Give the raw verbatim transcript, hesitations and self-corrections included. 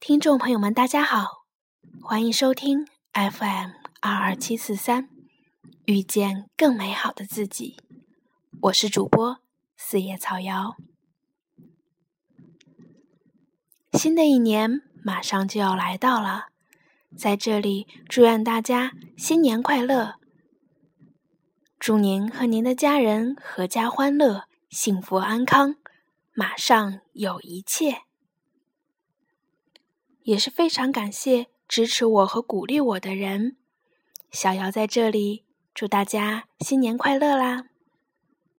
听众朋友们大家好，欢迎收听 F M 二二七四三， 遇见更美好的自己。我是主播四叶草瑶。新的一年马上就要来到了，在这里祝愿大家新年快乐，祝您和您的家人阖家欢乐，幸福安康，马上有一切。也是非常感谢支持我和鼓励我的人，小瑶在这里祝大家新年快乐啦！